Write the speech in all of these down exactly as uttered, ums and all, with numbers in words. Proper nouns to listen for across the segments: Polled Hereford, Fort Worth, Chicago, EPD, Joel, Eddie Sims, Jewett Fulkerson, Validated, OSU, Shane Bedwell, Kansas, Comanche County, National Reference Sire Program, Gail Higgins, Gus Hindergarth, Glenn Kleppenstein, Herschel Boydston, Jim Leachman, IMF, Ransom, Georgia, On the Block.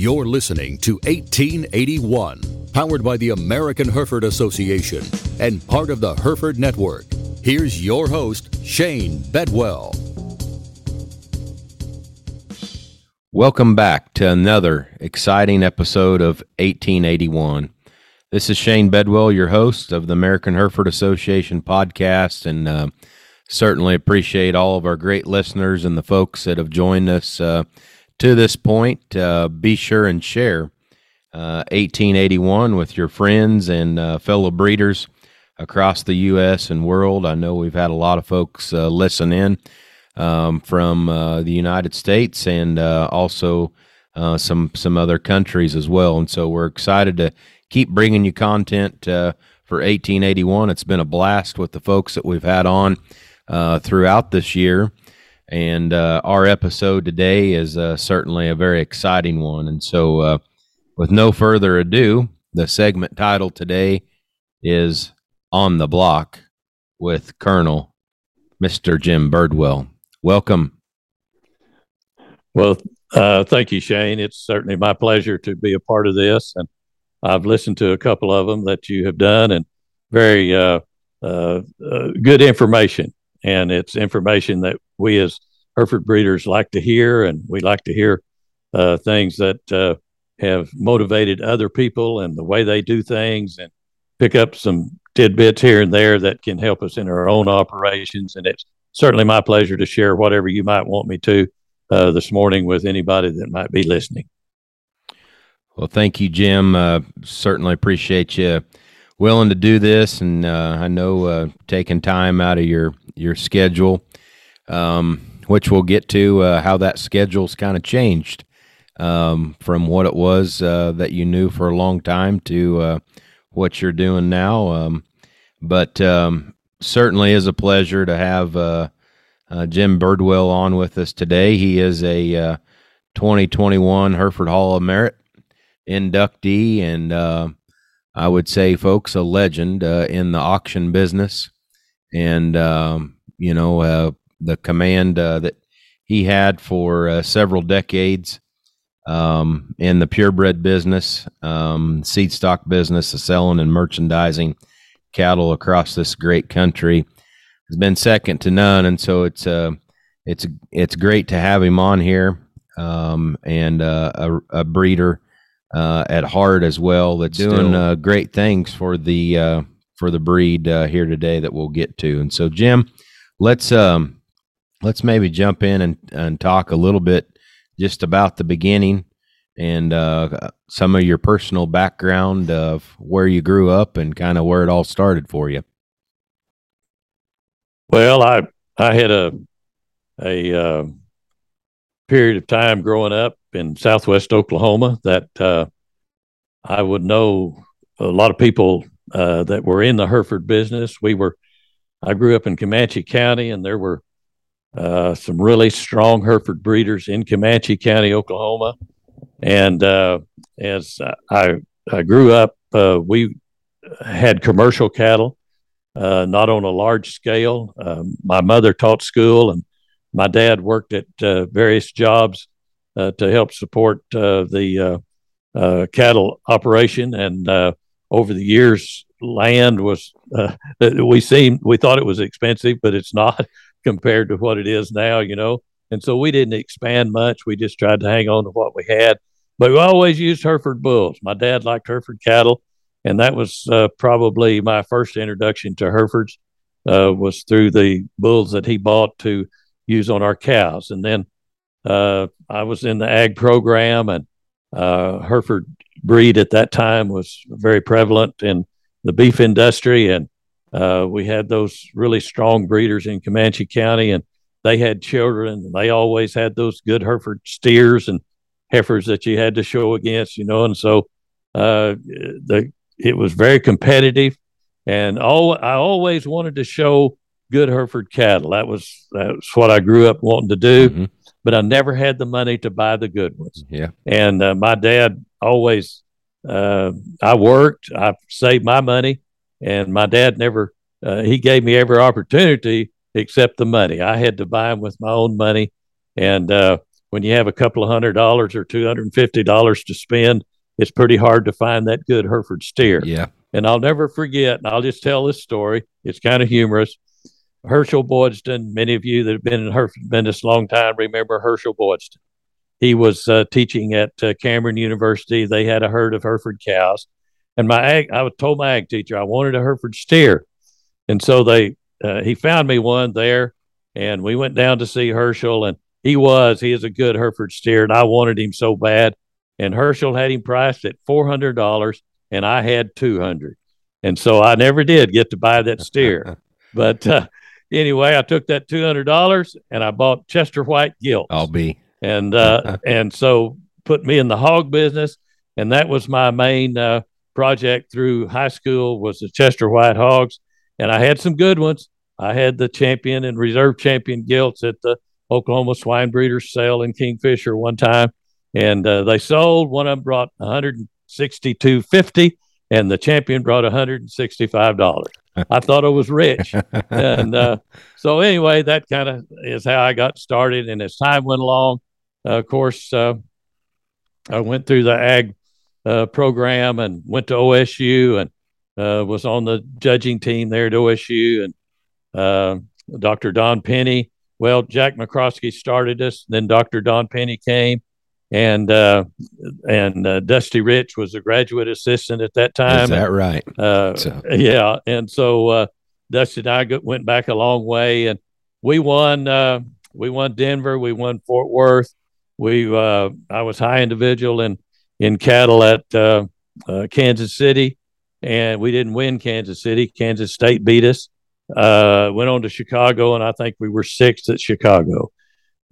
You're listening to eighteen eighty-one, powered by the American Hereford Association and part of the Hereford Network. Here's your host, Shane Bedwell. Welcome back to another exciting episode of eighteen eighty-one. This is Shane Bedwell, your host of the American Hereford Association podcast, and uh, certainly appreciate all of our great listeners and the folks that have joined us uh, to this point. Uh, be sure and share uh, eighteen eighty-one with your friends and uh, fellow breeders across the U S and world. I know we've had a lot of folks uh, listen in um, from uh, the United States and uh, also uh, some some other countries as well, and so we're excited to keep bringing you content uh, for eighteen eighty-one. It's been a blast with the folks that we've had on uh, throughout this year. And uh, our episode today is uh, certainly a very exciting one. And so uh, with no further ado, the segment title today is On the Block with Colonel Mister Jim Birdwell. Welcome. Well, uh, thank you, Shane. It's certainly my pleasure to be a part of this, and I've listened to a couple of them that you have done, and very uh, uh, uh, good information. And it's information that we as Hereford breeders like to hear, and we like to hear uh, things that uh, have motivated other people and the way they do things, and pick up some tidbits here and there that can help us in our own operations. And it's certainly my pleasure to share whatever you might want me to uh, this morning with anybody that might be listening. Well, thank you, Jim. Uh, certainly appreciate you willing to do this, and uh, I know uh, taking time out of your your schedule, um, which we'll get to uh, how that schedule's kind of changed um, from what it was uh, that you knew for a long time to uh, what you're doing now. Um, but um, certainly is a pleasure to have uh, uh, Jim Birdwell on with us today. He is a uh, twenty twenty-one Hereford Hall of Merit inductee, and uh, I would say, folks, a legend uh, in the auction business. And um, you know uh, the command uh, that he had for uh, several decades um, in the purebred business, um, seed stock business, the selling and merchandising cattle across this great country has been second to none. And so it's uh, it's it's great to have him on here, um, and uh, a, a breeder Uh, at heart as well, that's doing uh, great things for the uh, for the breed uh, here today that we'll get to. And so, Jim, let's um, let's maybe jump in and, and talk a little bit just about the beginning and uh, some of your personal background of where you grew up and kind of where it all started for you. Well, I I had a a uh, period of time growing up in Southwest Oklahoma that uh, I would know a lot of people uh, that were in the Hereford business. We were, I grew up in Comanche County, and there were uh, some really strong Hereford breeders in Comanche County, Oklahoma. And uh, as I, I grew up, uh, we had commercial cattle, uh, not on a large scale. Um, my mother taught school, and my dad worked at uh, various jobs Uh, to help support uh, the uh, uh, cattle operation. And uh, over the years, land was, uh, we seemed, we thought it was expensive, but it's not compared to what it is now, you know. And so we didn't expand much. We just tried to hang on to what we had. But we always used Hereford bulls. My dad liked Hereford cattle, and that was uh, probably my first introduction to Herefords uh, was through the bulls that he bought to use on our cows. And then Uh, I was in the ag program, and uh, Hereford breed at that time was very prevalent in the beef industry. And uh, we had those really strong breeders in Comanche County, and they had children, and they always had those good Hereford steers and heifers that you had to show against, you know. And so uh, the, it was very competitive, and all, I always wanted to show good Hereford cattle. That was, that was what I grew up wanting to do. Mm-hmm. But I never had the money to buy the good ones. Yeah. And uh, my dad always, uh, I worked, I saved my money, and my dad never, uh, he gave me every opportunity except the money. I had to buy them with my own money. And uh, when you have a couple of hundred dollars or two hundred fifty dollars to spend, it's pretty hard to find that good Hereford steer. Yeah. And I'll never forget, and I'll just tell this story. It's kind of humorous. Herschel Boydston, many of you that have been in Hereford, been this long time, remember Herschel Boydston. He was uh, teaching at uh, Cameron University. They had a herd of Hereford cows. And my ag, I told my ag teacher I wanted a Hereford steer. And so they uh, he found me one there, and we went down to see Herschel, and he was, he is a good Hereford steer, and I wanted him so bad. And Herschel had him priced at four hundred dollars, and I had two hundred dollars. And so I never did get to buy that steer. But uh, anyway, I took that two hundred dollars, and I bought Chester White gilts. I'll be. And, uh, and so put me in the hog business, and that was my main uh, project through high school, was the Chester White hogs. And I had some good ones. I had the champion and reserve champion gilts at the Oklahoma Swine Breeder Sale in Kingfisher one time. And uh, they sold. One of them brought one hundred sixty-two dollars and fifty cents, and the champion brought one hundred sixty-five dollars. I thought I was rich. And uh, so anyway, that kind of is how I got started. And as time went along, uh, of course, uh, I went through the ag uh, program and went to O S U, and uh, was on the judging team there at O S U. And uh, Doctor Don Penny, well, Jack McCroskey started us. Then Doctor Don Penny came. And uh, and uh, Dusty Rich was a graduate assistant at that time. Is that right? Uh, so. Yeah. And so uh, Dusty and I go- went back a long way, and we won. Uh, we won Denver. We won Fort Worth. We uh, I was high individual in in cattle at uh, uh, Kansas City, and we didn't win Kansas City. Kansas State beat us. Uh, went on to Chicago, and I think we were sixth at Chicago.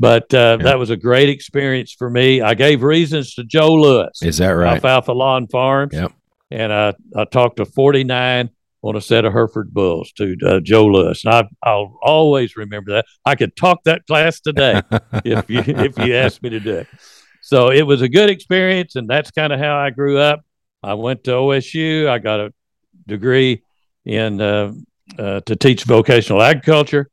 But uh, that was a great experience for me. I gave reasons to Joe Lewis. Is that right? Alfalfa Lawn Farms. Yep. And I, I talked to forty-nine on a set of Hereford bulls to uh, Joe Lewis. And I, I'll always remember that. I could talk that class today if you if you asked me to do it. So it was a good experience, and that's kind of how I grew up. I went to O S U. I got a degree in uh, uh, to teach vocational agriculture.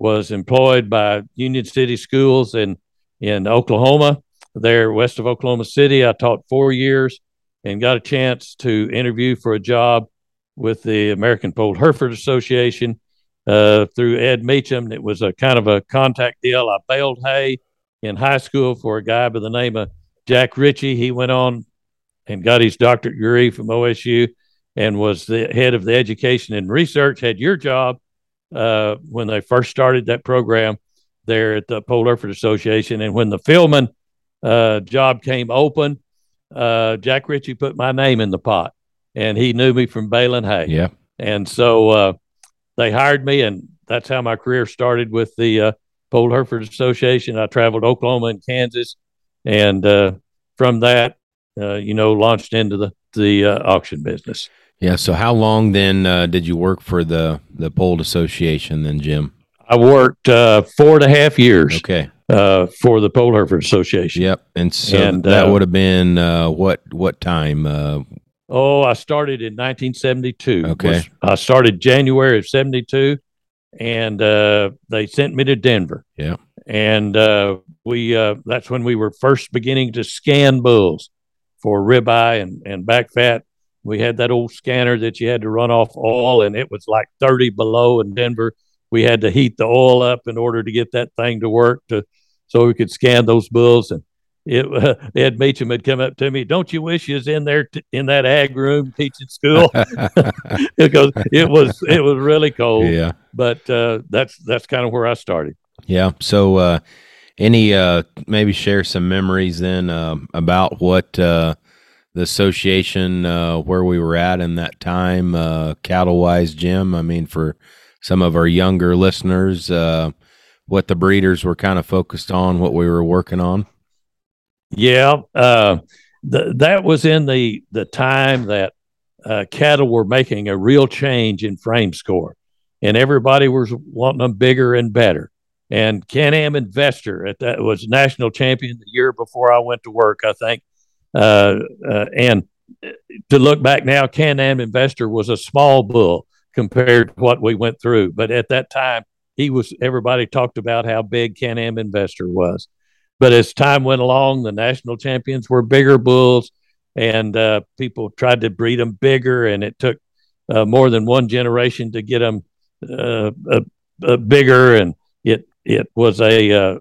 Was employed by Union City Schools in, in Oklahoma, there west of Oklahoma City. I taught four years and got a chance to interview for a job with the American Polled Hereford Association uh, through Ed Meacham. It was a kind of a contact deal. I baled hay in high school for a guy by the name of Jack Ritchie. He went on and got his doctorate degree from O S U and was the head of the education and research, had your job uh when they first started that program there at the Polled Hereford Association. And when the Fillman uh job came open, uh Jack Ritchie put my name in the pot, and he knew me from baling hay. Yeah. And so uh they hired me, and that's how my career started with the uh Polled Hereford Association. I traveled Oklahoma and Kansas, and uh from that uh you know launched into the the uh, auction business. Yeah. So how long then uh, did you work for the, the Polled Association then, Jim? I worked uh, four and a half years. Okay. Uh, for the Polled Hereford Association. Yep. And so and, that uh, would have been uh, what what time? Uh, oh, I started in nineteen seventy-two. Okay. Was, I started January of seventy-two, and uh, they sent me to Denver. Yeah. And uh, we uh, that's when we were first beginning to scan bulls for ribeye and, and back fat. We had that old scanner that you had to run off oil, and it was like thirty below in Denver. We had to heat the oil up in order to get that thing to work to, so we could scan those bulls. And it, uh, Ed Meacham had come up to me, "Don't you wish you was in there t- in that ag room teaching school?" Because it was it was really cold. Yeah. But uh, that's that's kind of where I started. Yeah. So uh, any uh, maybe share some memories then uh, about what. Uh, The association, uh, where we were at in that time, uh, cattle-wise, Jim. I mean, for some of our younger listeners, uh, what the breeders were kind of focused on, what we were working on. Yeah, uh, th- that was in the the time that uh, cattle were making a real change in frame score, and everybody was wanting them bigger and better. And Can-Am Investor at that was national champion the year before I went to work, I think. Uh, uh, and to look back now, Can-Am Investor was a small bull compared to what we went through. But at that time, he was, everybody talked about how big Can-Am Investor was. But as time went along, the national champions were bigger bulls, and uh, people tried to breed them bigger, and it took uh, more than one generation to get them uh, uh, uh, bigger. And it it was a uh,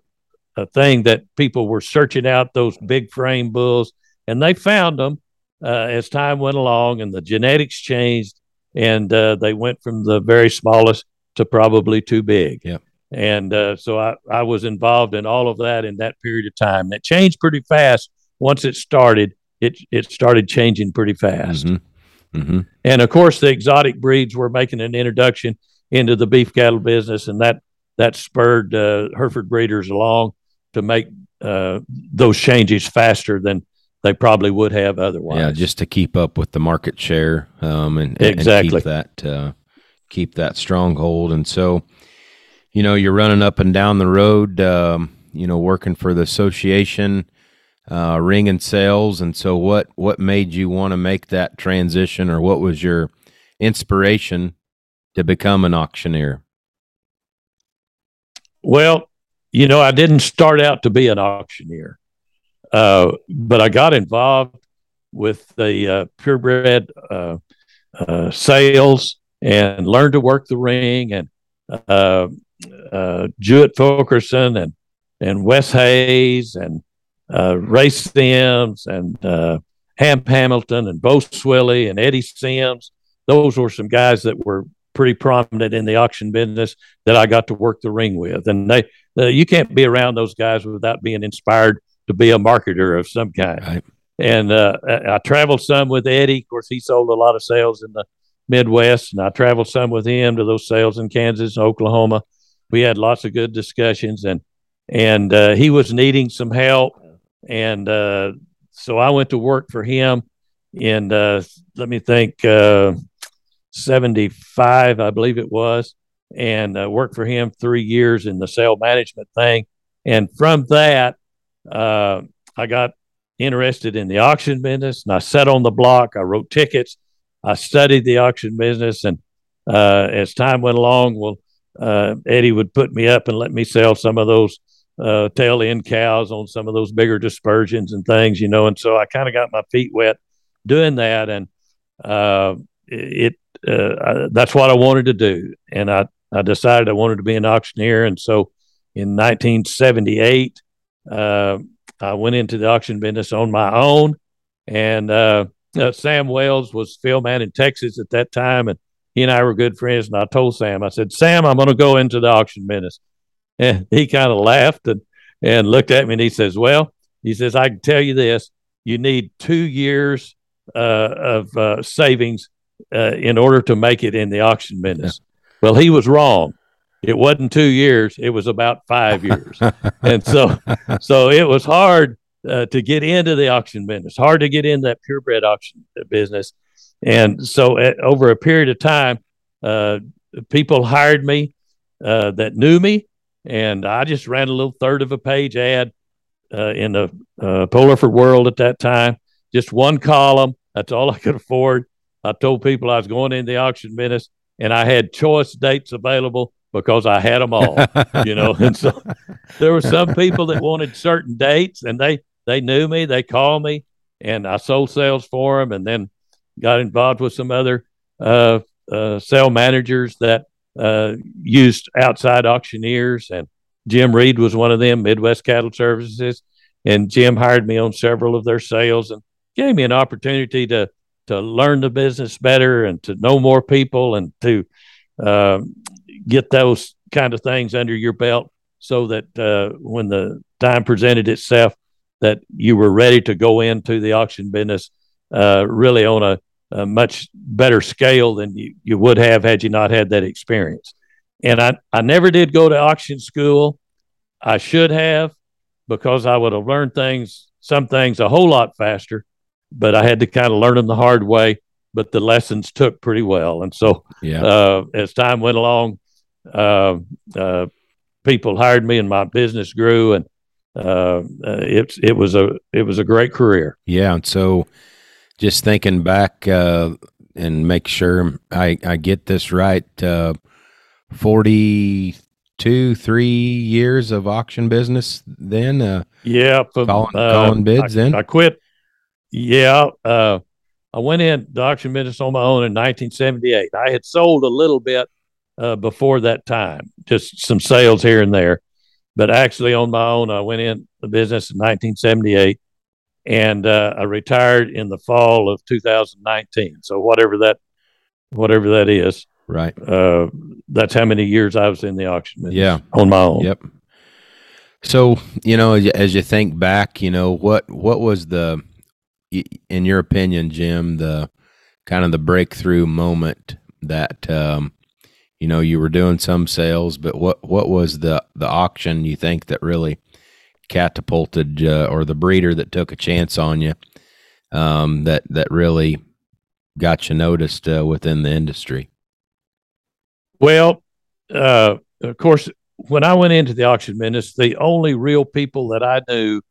a thing that people were searching out, those big frame bulls, and they found them uh, as time went along, and the genetics changed, and uh, they went from the very smallest to probably too big. Yeah. And uh, so I, I was involved in all of that in that period of time. And it changed pretty fast. Once it started, it it started changing pretty fast. Mm-hmm. Mm-hmm. And, of course, the exotic breeds were making an introduction into the beef cattle business, and that, that spurred uh, Hereford breeders along to make uh, those changes faster than they probably would have otherwise. Yeah, just to keep up with the market share um, and, exactly. and keep that uh, keep that stronghold. And so... You know, you're running up and down the road, um, you know, working for the association, uh, ring and sales. And so what, what made you want to make that transition, or what was your inspiration to become an auctioneer? Well, you know, I didn't start out to be an auctioneer, uh, but I got involved with the uh, purebred uh, uh, sales and learned to work the ring, and uh uh Jewett Fulkerson and and Wes Hayes and uh Ray Sims and uh Hamp Hamilton and Bo Swilly and Eddie Sims. Those were some guys that were pretty prominent in the auction business that I got to work the ring with, and they uh, you can't be around those guys without being inspired to be a marketer of some kind. Right. And uh I, I traveled some with Eddie. Of course, he sold a lot of sales in the Midwest, and I traveled some with him to those sales in Kansas and Oklahoma. We had lots of good discussions, and and uh, he was needing some help, and uh, so I went to work for him in uh, let me think uh, seventy-five, I believe it was, and uh, worked for him three years in the sale management thing. And from that, uh, I got interested in the auction business, and I sat on the block. I wrote tickets. I studied the auction business, and uh, as time went along, well, uh, Eddie would put me up and let me sell some of those uh, tail end cows on some of those bigger dispersions and things, you know. And so I kind of got my feet wet doing that, and uh, it uh, I, that's what I wanted to do. And I, I decided I wanted to be an auctioneer, and so in nineteen seventy-eight, uh, I went into the auction business on my own, and uh, Uh, Sam Wells was field man in Texas at that time, and he and I were good friends. And I told Sam, I said, "Sam, I'm going to go into the auction business." And he kind of laughed and, and looked at me, and he says, "Well," he says, "I can tell you this: you need two years uh, of uh, savings uh, in order to make it in the auction business." Yeah. Well, he was wrong. It wasn't two years; it was about five years, and so so it was hard. Uh, to get into the auction business, hard to get in that purebred auction business. And so at, over a period of time, uh, people hired me uh, that knew me, and I just ran a little third of a page ad uh, in the uh, Polled Hereford World at that time, just one column. That's all I could afford. I told people I was going into the auction business, and I had choice dates available because I had them all, you know. And so there were some people that wanted certain dates, and they, They knew me. They called me, and I sold sales for them, and then got involved with some other uh, uh, sale managers that uh, used outside auctioneers. And Jim Reed was one of them, Midwest Cattle Services. And Jim hired me on several of their sales and gave me an opportunity to to learn the business better and to know more people and to uh, get those kind of things under your belt so that uh, when the time presented itself, that you were ready to go into the auction business uh, really on a, a much better scale than you, you would have had you not had that experience. And I, I never did go to auction school. I should have, because I would have learned things, some things a whole lot faster, but I had to kind of learn them the hard way, but the lessons took pretty well. And so yeah. uh, as time went along, uh, uh, people hired me and my business grew, and Uh, it, it was a, it was a great career. Yeah. And so just thinking back, uh, and make sure I, I get this right, uh, forty, two, three years of auction business then? Uh, yeah. But, calling, uh, calling bids I, then? I quit. Yeah. Uh, I went in the auction business on my own in nineteen seventy-eight. I had sold a little bit uh, before that time, just some sales here and there. But actually on my own, I went in the business in nineteen seventy-eight, and uh, I retired in the fall of two thousand nineteen. So whatever that, whatever that is, right? Uh, that's how many years I was in the auction business. Yeah, on my own. Yep. So you know, as you think back, you know what what was the, in your opinion, Jim, the kind of the breakthrough moment that um, you know, you were doing some sales, but what, what was the, the auction you think that really catapulted, uh, or the breeder that took a chance on you, um, that, that really got you noticed, uh, within the industry? Well, uh, of course, when I went into the auction business, the only real people that I knew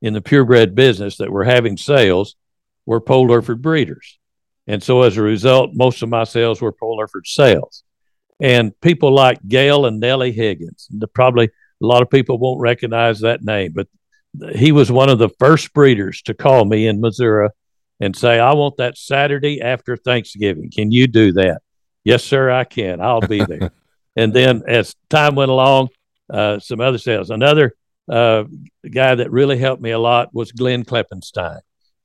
in the purebred business that were having sales were Polled Hereford breeders. And so as a result, most of my sales were Polled Hereford sales. And people like Gail and Nellie Higgins, probably a lot of people won't recognize that name, but he was one of the first breeders to call me in Missouri and say, I want that Saturday after Thanksgiving. Can you do that? Yes, sir, I can. I'll be there. And then as time went along, uh, some other sales. Another uh, guy that really helped me a lot was Glenn Kleppenstein,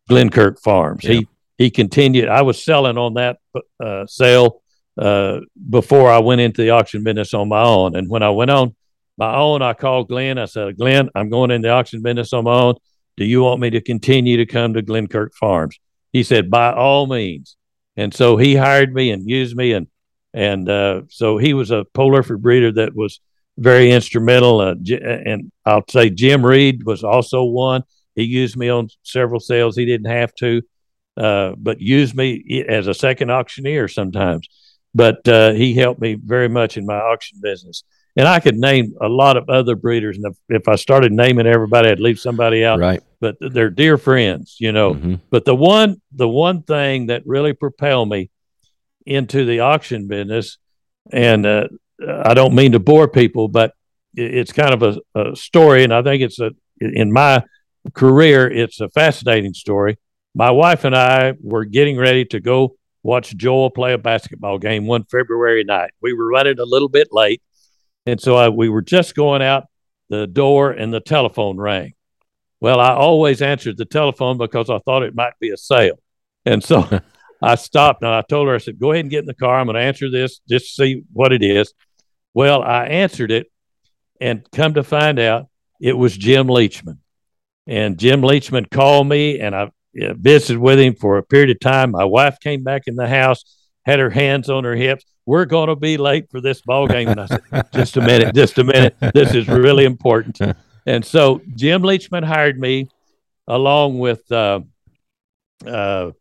Glenkirk Farms. Yeah. He he continued. I was selling on that uh, sale uh before I went into the auction business on my own. And when I went on my own, I called Glenn. I said, Glenn, I'm going in the auction business on my own. Do you want me to continue to come to Glenkirk Farms? He said, by all means. And so he hired me and used me. And, and, uh, so he was a Polled Hereford breeder that was very instrumental. Uh, and I'll say Jim Reed was also one. He used me on several sales. He didn't have to, uh, but used me as a second auctioneer sometimes. But uh, he helped me very much in my auction business. And I could name a lot of other breeders. And if, if I started naming everybody, I'd leave somebody out. Right. But they're dear friends, you know. Mm-hmm. But the one the one thing that really propelled me into the auction business, and uh, I don't mean to bore people, but it's kind of a, a story. And I think it's a, in my career, it's a fascinating story. My wife and I were getting ready to go watch Joel play a basketball game one February night. We were running a little bit late, and so I, we were just going out the door, and the telephone rang. Well, I always answered the telephone because I thought it might be a sale. And so I stopped, and I told her, I said, go ahead and get in the car. I'm going to answer this just to see what it is. Well, I answered it, and come to find out, it was Jim Leachman. And Jim Leachman called me, and I visited with him for a period of time. My wife came back in the house, had her hands on her hips. We're going to be late for this ball game. And I said, just a minute, just a minute. This is really important. And so Jim Leachman hired me along with uh, uh,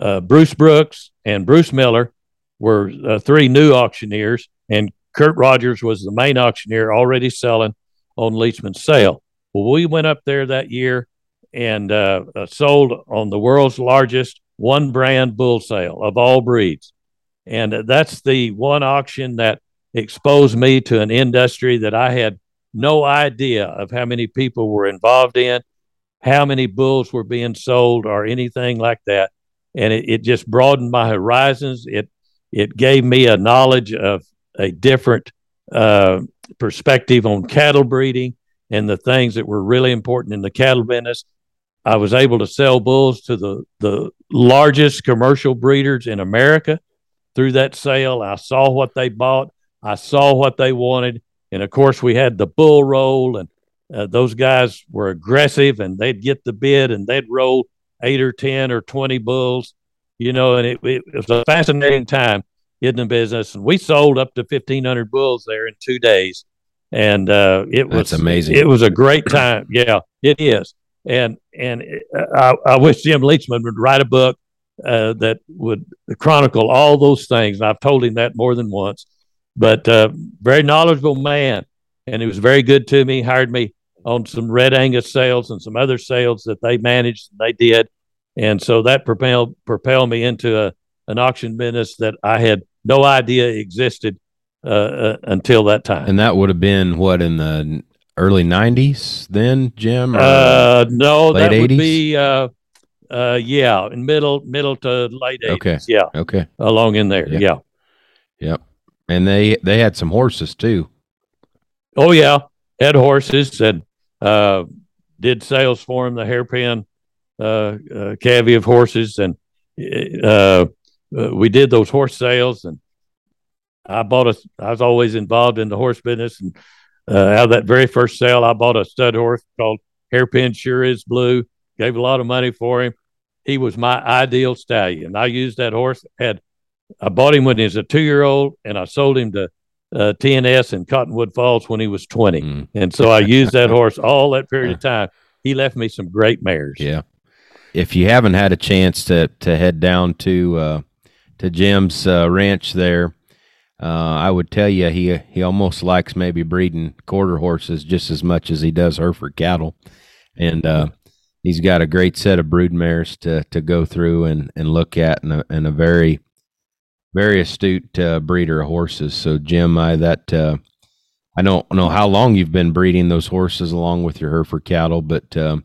uh, Bruce Brooks and Bruce Miller were uh, three new auctioneers. And Kurt Rogers was the main auctioneer already selling on Leachman's sale. Well, we went up there that year and uh, uh, sold on the world's largest one-brand bull sale of all breeds. And uh, that's the one auction that exposed me to an industry that I had no idea of how many people were involved in, how many bulls were being sold, or anything like that. And it, it just broadened my horizons. It it gave me a knowledge of a different uh, perspective on cattle breeding and the things that were really important in the cattle business. I was able to sell bulls to the, the largest commercial breeders in America through that sale. I saw what they bought. I saw what they wanted. And, of course, we had the bull roll, and uh, those guys were aggressive, and they'd get the bid, and they'd roll eight or ten or twenty bulls, you know, and it, it was a fascinating time in the business. And we sold up to fifteen hundred bulls there in two days. And uh, it was That's amazing. It was a great time. Yeah, it is. And and I, I wish Jim Leachman would write a book uh, that would chronicle all those things. And I've told him that more than once. But uh, very knowledgeable man, and he was very good to me. He hired me on some Red Angus sales and some other sales that they managed and they did. And so that propelled propelled me into a, an auction business that I had no idea existed uh, until that time. And that would have been what, in the early nineties then, Jim? Uh, no, that would be, uh, uh, yeah, in middle middle to late eighties. Okay. Yeah. Okay. Along in there. Yeah. Yeah. Yep. And they, they had some horses too. Oh yeah. Had horses and, uh, did sales for him, the hairpin, uh, uh cavy of horses. And, uh, uh, we did those horse sales, and I bought a, I was always involved in the horse business. And, uh, out of that very first sale, I bought a stud horse called Hairpin Sure Is Blue, gave a lot of money for him. He was my ideal stallion. I used that horse, had, I bought him when he was a two-year-old, and I sold him to uh, T N S in Cottonwood Falls when he was twenty. Mm. And so I used that horse all that period of time. He left me some great mares. Yeah. If you haven't had a chance to to head down to uh, to Jim's uh, ranch there, uh, I would tell you he he almost likes maybe breeding quarter horses just as much as he does Hereford cattle. And uh, he's got a great set of brood mares to, to go through and, and look at, and a, and a very – very astute uh, breeder of horses. So Jim, I that uh, I don't know how long you've been breeding those horses along with your Hereford cattle, but uh,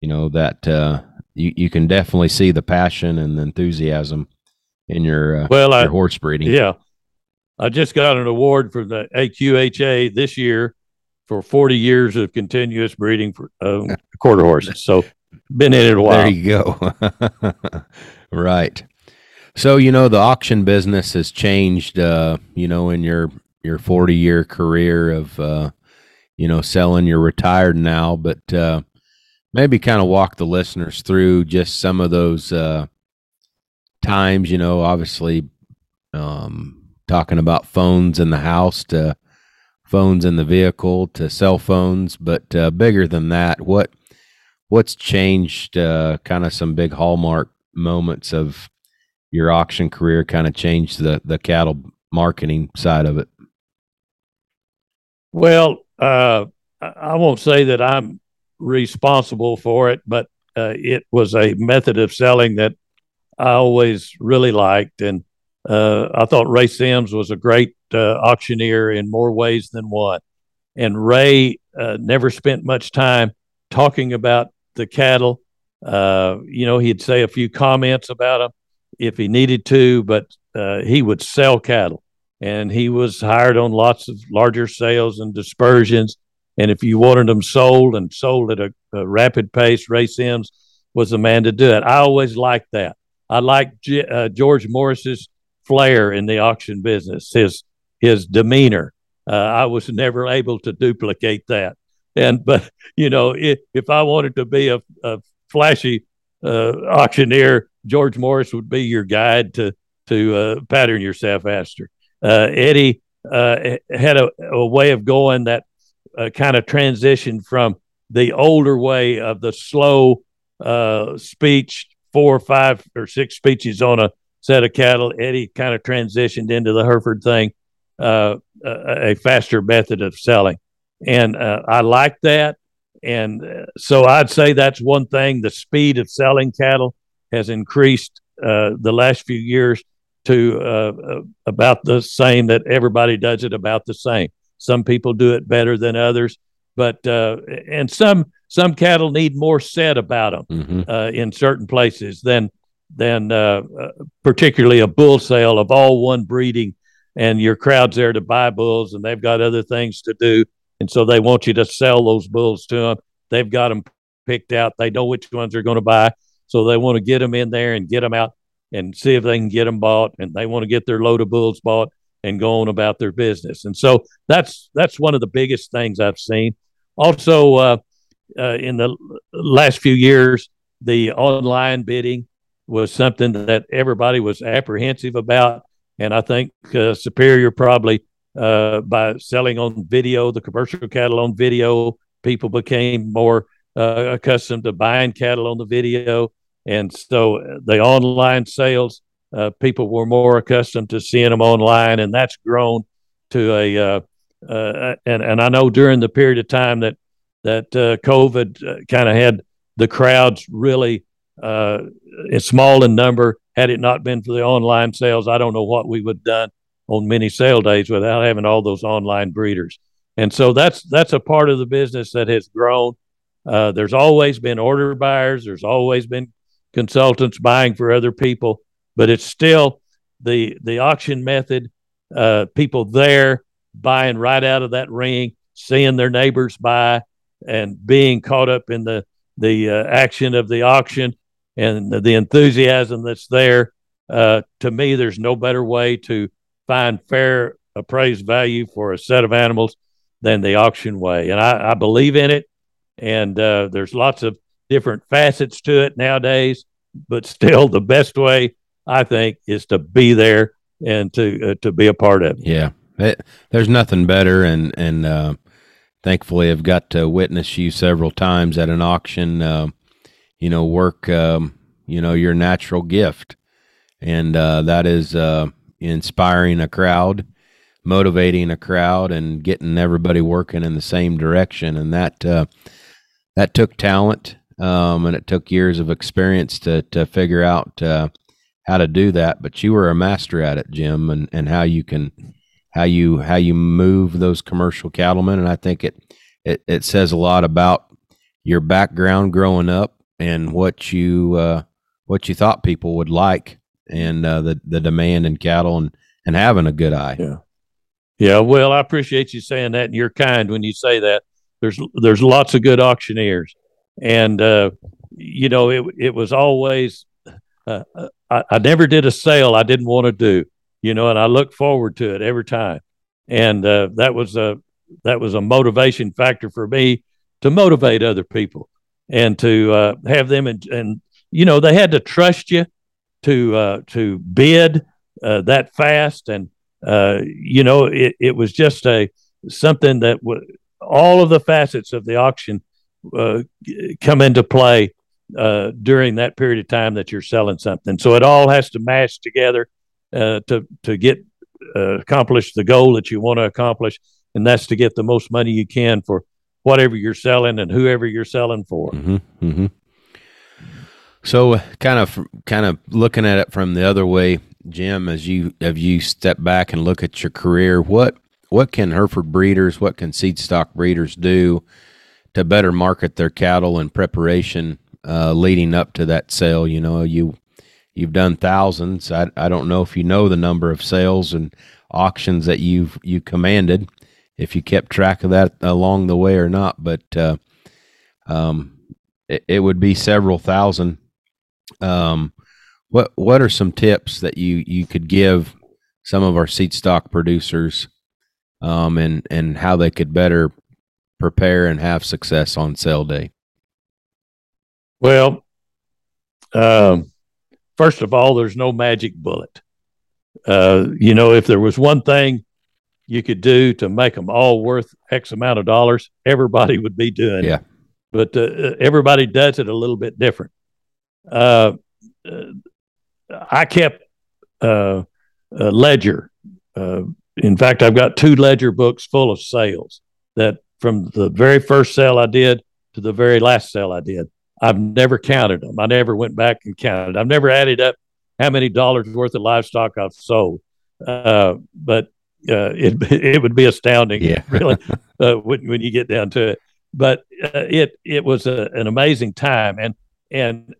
you know that uh, you you can definitely see the passion and the enthusiasm in your uh, well, your I, horse breeding. Yeah, I just got an award from the A Q H A this year for forty years of continuous breeding for um, quarter horses. So been in it a while. There you go. Right. So, you know, the auction business has changed, uh, you know, in your, your forty-year career of, uh, you know, selling. You're retired now, but uh, maybe kind of walk the listeners through just some of those uh, times, you know, obviously um, talking about phones in the house to phones in the vehicle to cell phones, but uh, bigger than that, what what's changed, uh, kind of some big hallmark moments of your auction career kind of changed the, the cattle marketing side of it? Well, uh, I won't say that I'm responsible for it, but uh, it was a method of selling that I always really liked. And uh, I thought Ray Sims was a great uh, auctioneer in more ways than one. And Ray uh, never spent much time talking about the cattle. Uh, you know, he'd say a few comments about them if he needed to, but uh, he would sell cattle, and he was hired on lots of larger sales and dispersions. And if you wanted them sold and sold at a, a rapid pace, Ray Sims was the man to do it. I always liked that. I liked G- uh, George Morris's flair in the auction business, his, his demeanor. Uh, I was never able to duplicate that. And, but you know, if, if I wanted to be a, a flashy uh, auctioneer, George Morris would be your guide to to uh, pattern yourself after. Uh, Eddie uh, had a, a way of going that uh, kind of transitioned from the older way of the slow uh, speech, four or five or six speeches on a set of cattle. Eddie kind of transitioned into the Hereford thing, uh, a, a faster method of selling. And uh, I like that. And uh, so I'd say that's one thing, the speed of selling cattle has increased uh, the last few years to uh, uh, about the same, that everybody does it about the same. Some people do it better than others, but uh, and some some cattle need more said about them mm-hmm. uh, in certain places than than uh, uh, particularly a bull sale of all one breeding, and your crowd's there to buy bulls, and they've got other things to do, and so they want you to sell those bulls to them. They've got them picked out. They know which ones they're going to buy. So they want to get them in there and get them out and see if they can get them bought. And they want to get their load of bulls bought and go on about their business. And so that's that's one of the biggest things I've seen. Also, uh, uh, in the last few years, the online bidding was something that everybody was apprehensive about. And I think uh, Superior probably, uh, by selling on video, the commercial cattle on video, people became more uh, accustomed to buying cattle on the video. And so the online sales, uh, people were more accustomed to seeing them online, and that's grown to a, uh, uh, and, and I know during the period of time that, that uh, COVID uh, kind of had the crowds really uh, small in number. Had it not been for the online sales, I don't know what we would have done. on many sale days without having all those online breeders. And so that's that's a part of the business that has grown. Uh, there's always been order buyers. There's always been consultants buying for other people, but it's still the the auction method. Uh, people there buying right out of that ring, seeing their neighbors buy, and being caught up in the the uh, action of the auction and the enthusiasm that's there. Uh, to me, there's no better way to find fair appraised value for a set of animals than the auction way. And I, I believe in it. And uh, there's lots of different facets to it nowadays, but still the best way, I think, is to be there and to uh, to be a part of it. Yeah, it, there's nothing better. And, and uh, thankfully, I've got to witness you several times at an auction, uh, you know, work, um, you know, your natural gift. And uh, that is uh, inspiring a crowd, motivating a crowd, and getting everybody working in the same direction. And that uh, that took talent, um, and it took years of experience to to figure out uh, how to do that. But you were a master at it, Jim, and, and how you can how you how you move those commercial cattlemen. And I think it it, it says a lot about your background growing up and what you uh, what you thought people would like, and uh, the the demand in cattle, and and having a good eye. Yeah. Yeah, well, I appreciate you saying that, and you're kind when you say that. There's there's lots of good auctioneers, and uh, you know it it was always uh, I, I never did a sale I didn't want to do, you know, and I looked forward to it every time, and uh, that was a that was a motivation factor for me to motivate other people and to uh, have them and and you know they had to trust you to uh, to bid uh, that fast. And Uh, you know, it, it was just a something that w- all of the facets of the auction uh, come into play uh, during that period of time that you're selling something. So it all has to mash together uh, to to get uh, accomplish the goal that you want to accomplish, and that's to get the most money you can for whatever you're selling and whoever you're selling for. Mm-hmm, mm-hmm. So, kind of kind of looking at it from the other way, Jim, as you have you step back and look at your career, what what can Hereford breeders, what can seed stock breeders do to better market their cattle in preparation uh, leading up to that sale? You know, you you've done thousands. I I don't know if you know the number of sales and auctions that you've you commanded, if you kept track of that along the way or not, but uh, um, it, it would be several thousand. Um, What what are some tips that you, you could give some of our seed stock producers um, and, and how they could better prepare and have success on sale day? Well, um, first of all, there's no magic bullet. Uh, you know, if there was one thing you could do to make them all worth X amount of dollars, everybody would be doing yeah. it. But uh, everybody does it a little bit different. Uh, uh I kept uh, a ledger. Uh, in fact, I've got two ledger books full of sales that from the very first sale I did to the very last sale I did. I've never counted them. I never went back and counted. I've never added up how many dollars worth of livestock I've sold. Uh, but uh, it it would be astounding, yeah. really, uh, when, when you get down to it. But uh, it it was a, an amazing time, and and.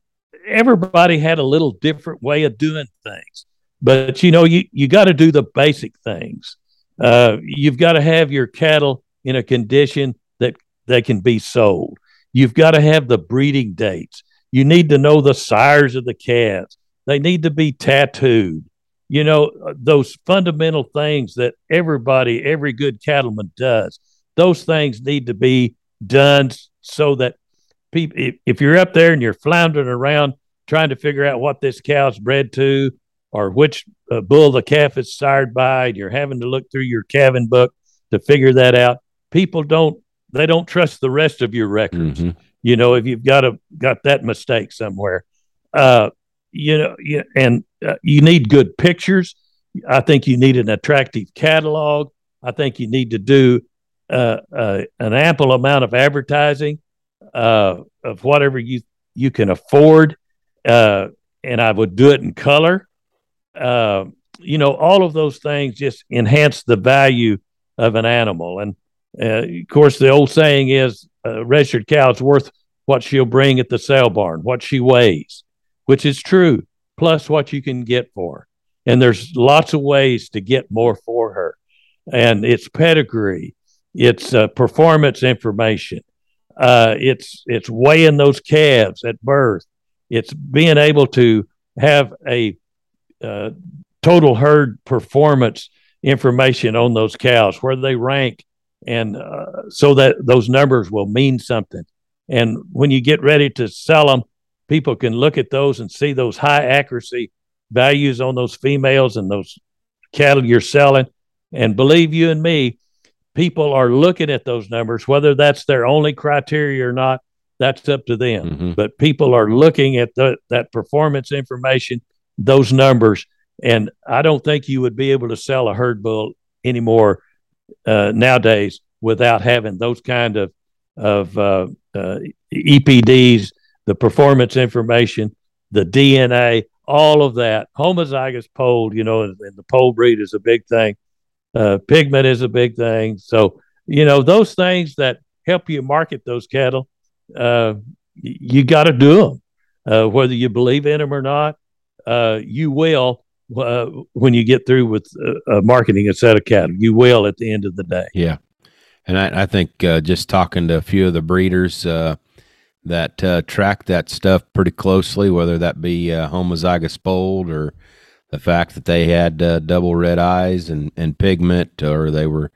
Everybody had a little different way of doing things, but you know, you, you got to do the basic things. Uh, you've got to have your cattle in a condition that they can be sold. You've got to have the breeding dates. You need to know the sires of the calves. They need to be tattooed. You know, those fundamental things that everybody, every good cattleman does, those things need to be done so that people, if you're up there and you're floundering around trying to figure out what this cow's bred to or which uh, bull the calf is sired by, and you're having to look through your calving book to figure that out, people don't, they don't trust the rest of your records. Mm-hmm. You know, if you've got a, got that mistake somewhere, uh, you know, you, and uh, you need good pictures. I think you need an attractive catalog. I think you need to do uh, uh, an ample amount of advertising. Uh, of whatever you, you can afford. Uh, and I would do it in color. Uh, you know, all of those things just enhance the value of an animal. And, uh, of course, the old saying is a registered cow is worth what she'll bring at the sale barn, what she weighs, which is true, plus what you can get for her. And there's lots of ways to get more for her. And it's pedigree, it's uh, performance information, uh, it's it's weighing those calves at birth, it's being able to have a uh, total herd performance information on those cows, where they rank, and uh, so that those numbers will mean something. And when you get ready to sell them, people can look at those and see those high accuracy values on those females and those cattle you're selling. And believe you and me, people are looking at those numbers, whether that's their only criteria or not, that's up to them. Mm-hmm. But people are looking at the, that performance information, those numbers. And I don't think you would be able to sell a herd bull anymore uh, nowadays without having those kind of, of uh, uh, E P Ds, the performance information, the D N A, all of that. Homozygous polled, you know, and, and the polled breed is a big thing. Uh, pigment is a big thing. So, you know, those things that help you market those cattle, uh, you got to do them, uh, whether you believe in them or not. Uh, you will uh, when you get through with uh, uh, marketing a set of cattle. You will at the end of the day. Yeah. And I, I think uh, just talking to a few of the breeders uh, that uh, track that stuff pretty closely, whether that be uh, homozygous polled or the fact that they had uh, double red eyes and, and pigment, or they were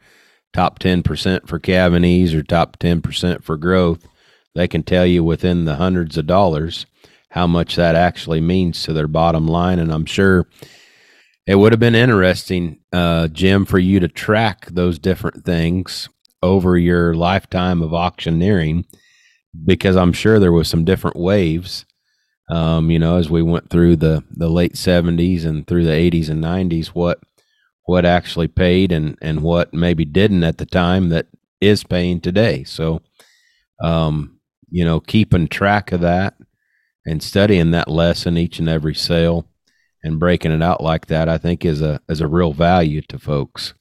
top ten percent for calvinies or top ten percent for growth, they can tell you within the hundreds of dollars how much that actually means to their bottom line. And I'm sure it would have been interesting, uh, Jim, for you to track those different things over your lifetime of auctioneering, because I'm sure there was some different waves. Um, you know, as we went through the, the late seventies and through the eighties and nineties, what what actually paid and, and what maybe didn't at the time that is paying today. So, um, you know, keeping track of that and studying that lesson each and every sale and breaking it out like that, I think is a is a real value to folks.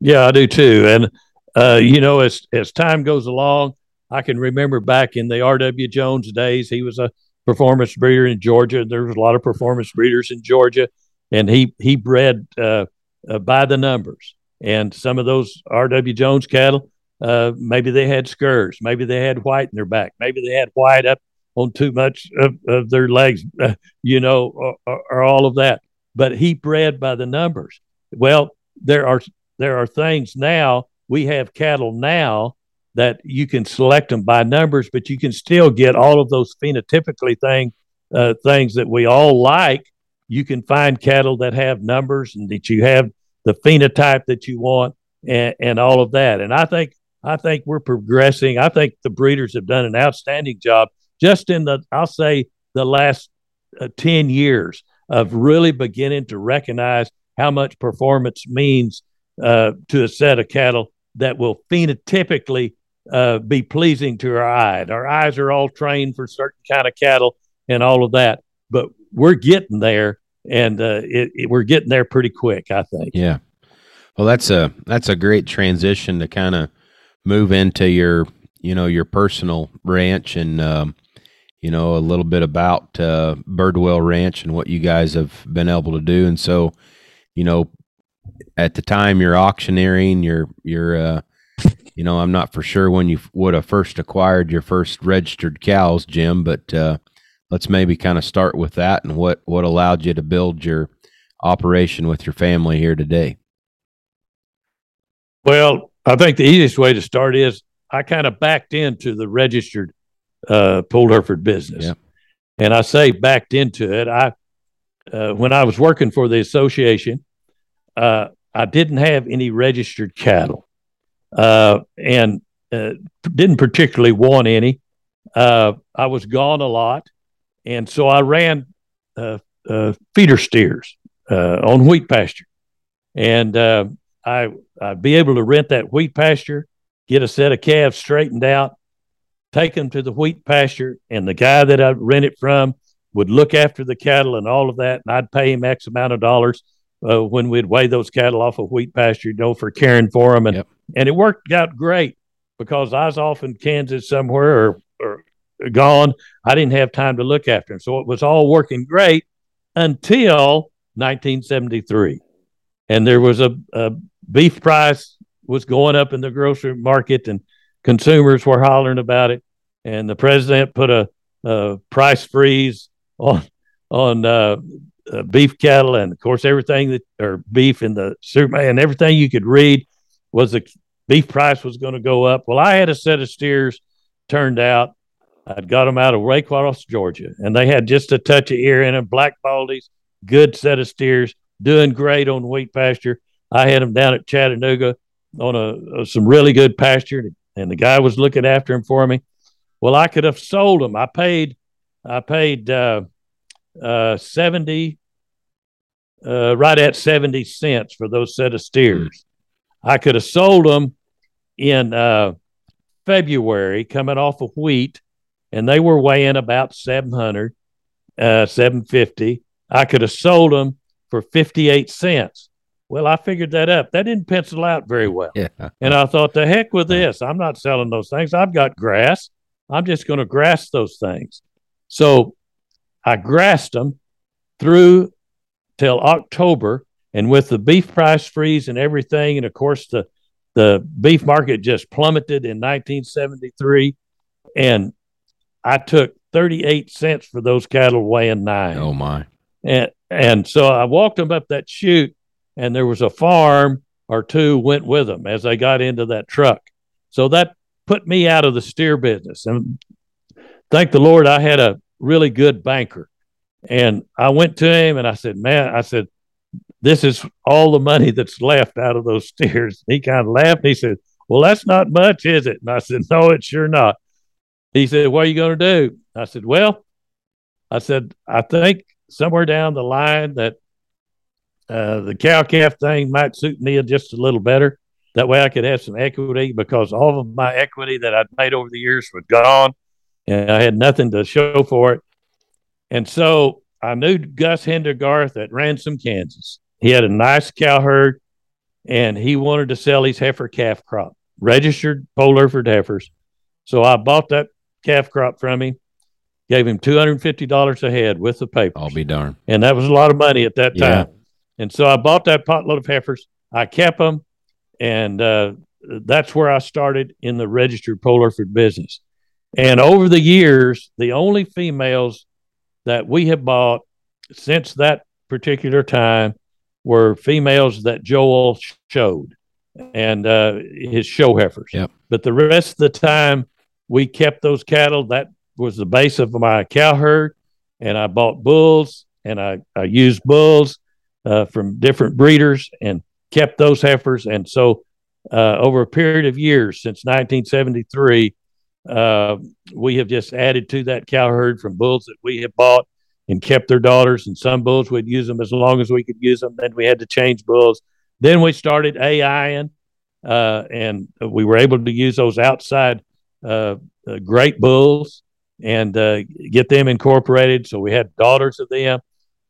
Yeah, I do too. And, uh, you know, as as time goes along, I can remember back in the R W. Jones days, he was a performance breeder in Georgia. There was a lot of performance breeders in Georgia, and he he bred uh, uh, by the numbers. And some of those R W. Jones cattle, uh, maybe they had scurs, maybe they had white in their back, maybe they had white up on too much of, of their legs, uh, you know, or, or, or all of that. But he bred by the numbers. Well, there are there are things now. We have cattle now that you can select them by numbers, but you can still get all of those phenotypically thing, uh, things that we all like. You can find cattle that have numbers and that you have the phenotype that you want and, and all of that. And I think I think we're progressing. I think the breeders have done an outstanding job just in the, I'll say, the last uh, ten years of really beginning to recognize how much performance means uh, to a set of cattle that will phenotypically Uh, be pleasing to our eye. Our eyes are all trained for certain kind of cattle and all of that, but we're getting there, and uh, it, it, we're getting there pretty quick, I think. Yeah. Well, that's a that's a great transition to kind of move into your you know your personal ranch and um, you know a little bit about uh, Birdwell Ranch and what you guys have been able to do. And so, you know, at the time you're auctioneering, you're you're uh, You know, I'm not for sure when you would have first acquired your first registered cows, Jim, but uh, let's maybe kind of start with that and what, what allowed you to build your operation with your family here today. Well, I think the easiest way to start is I kind of backed into the registered uh, Polled Hereford business. Yeah. And I say backed into it. I uh, when I was working for the association, uh, I didn't have any registered cattle. Uh, and, uh, didn't particularly want any, uh, I was gone a lot. And so I ran, uh, uh, feeder steers, uh, on wheat pasture. And, uh, I, I'd be able to rent that wheat pasture, get a set of calves straightened out, take them to the wheat pasture. And the guy that I rent it from would look after the cattle and all of that, and I'd pay him X amount of dollars uh, when we'd weigh those cattle off of wheat pasture, you know, for caring for them. And yep. and it worked out great because I was off in Kansas somewhere or, or gone. I didn't have time to look after him. So it was all working great until nineteen seventy-three. And there was a, a beef price was going up in the grocery market, and consumers were hollering about it. And the president put a, a price freeze on on uh, uh, beef cattle, and of course everything that or beef in the supermarket and everything you could read was the beef price was going to go up. Well, I had a set of steers turned out. I'd got them out of Raycross, Georgia, and they had just a touch of ear in them, black baldies, good set of steers, doing great on wheat pasture. I had them down at Chattanooga on a, a some really good pasture, and the guy was looking after them for me. Well, I could have sold them. I paid, I paid uh, uh, seventy, uh, right at seventy cents for those set of steers. I could have sold them in uh, February, coming off of wheat, and they were weighing about seven hundred, uh, seven fifty. I could have sold them for fifty-eight cents. Well, I figured that up. That didn't pencil out very well, yeah. And I thought, the heck with this. I'm not selling those things. I've got grass. I'm just going to grass those things. So I grassed them through till October, and with the beef price freeze and everything, and of course the the beef market just plummeted in nineteen seventy-three, and I took thirty-eight cents for those cattle weighing nine. Oh my. And and so I walked them up that chute, and there was a farm or two went with them as they got into that truck. So that put me out of the steer business. And thank the Lord, I had a really good banker. And I went to him and I said, man, I said, this is all the money that's left out of those steers. He kind of laughed. He said, well, that's not much, is it? And I said, no, it's sure not. He said, what are you going to do? I said, well, I said, I think somewhere down the line that uh, the cow-calf thing might suit me just a little better. That way I could have some equity, because all of my equity that I'd made over the years was gone, and I had nothing to show for it. And so I knew Gus Hindergarth at Ransom, Kansas. He had a nice cow herd, and he wanted to sell his heifer calf crop, registered Polled Hereford heifers. So I bought that calf crop from him, gave him two hundred fifty dollars a head with the papers. I'll be darned. And that was a lot of money at that time. Yeah. And so I bought that potload of heifers. I kept them. And uh, that's where I started in the registered Polled Hereford business. And over the years, the only females that we have bought since that particular time were females that Joel showed and uh, his show heifers. Yep. But the rest of the time, we kept those cattle. That was the base of my cow herd. And I bought bulls, and I, I used bulls uh, from different breeders, and kept those heifers. And so uh, over a period of years, since nineteen seventy-three, uh, we have just added to that cow herd from bulls that we have bought and kept their daughters. And some bulls, we'd use them as long as we could use them. Then we had to change bulls. Then we started A I-ing, uh, and we were able to use those outside uh, uh, great bulls and uh, get them incorporated. So we had daughters of them.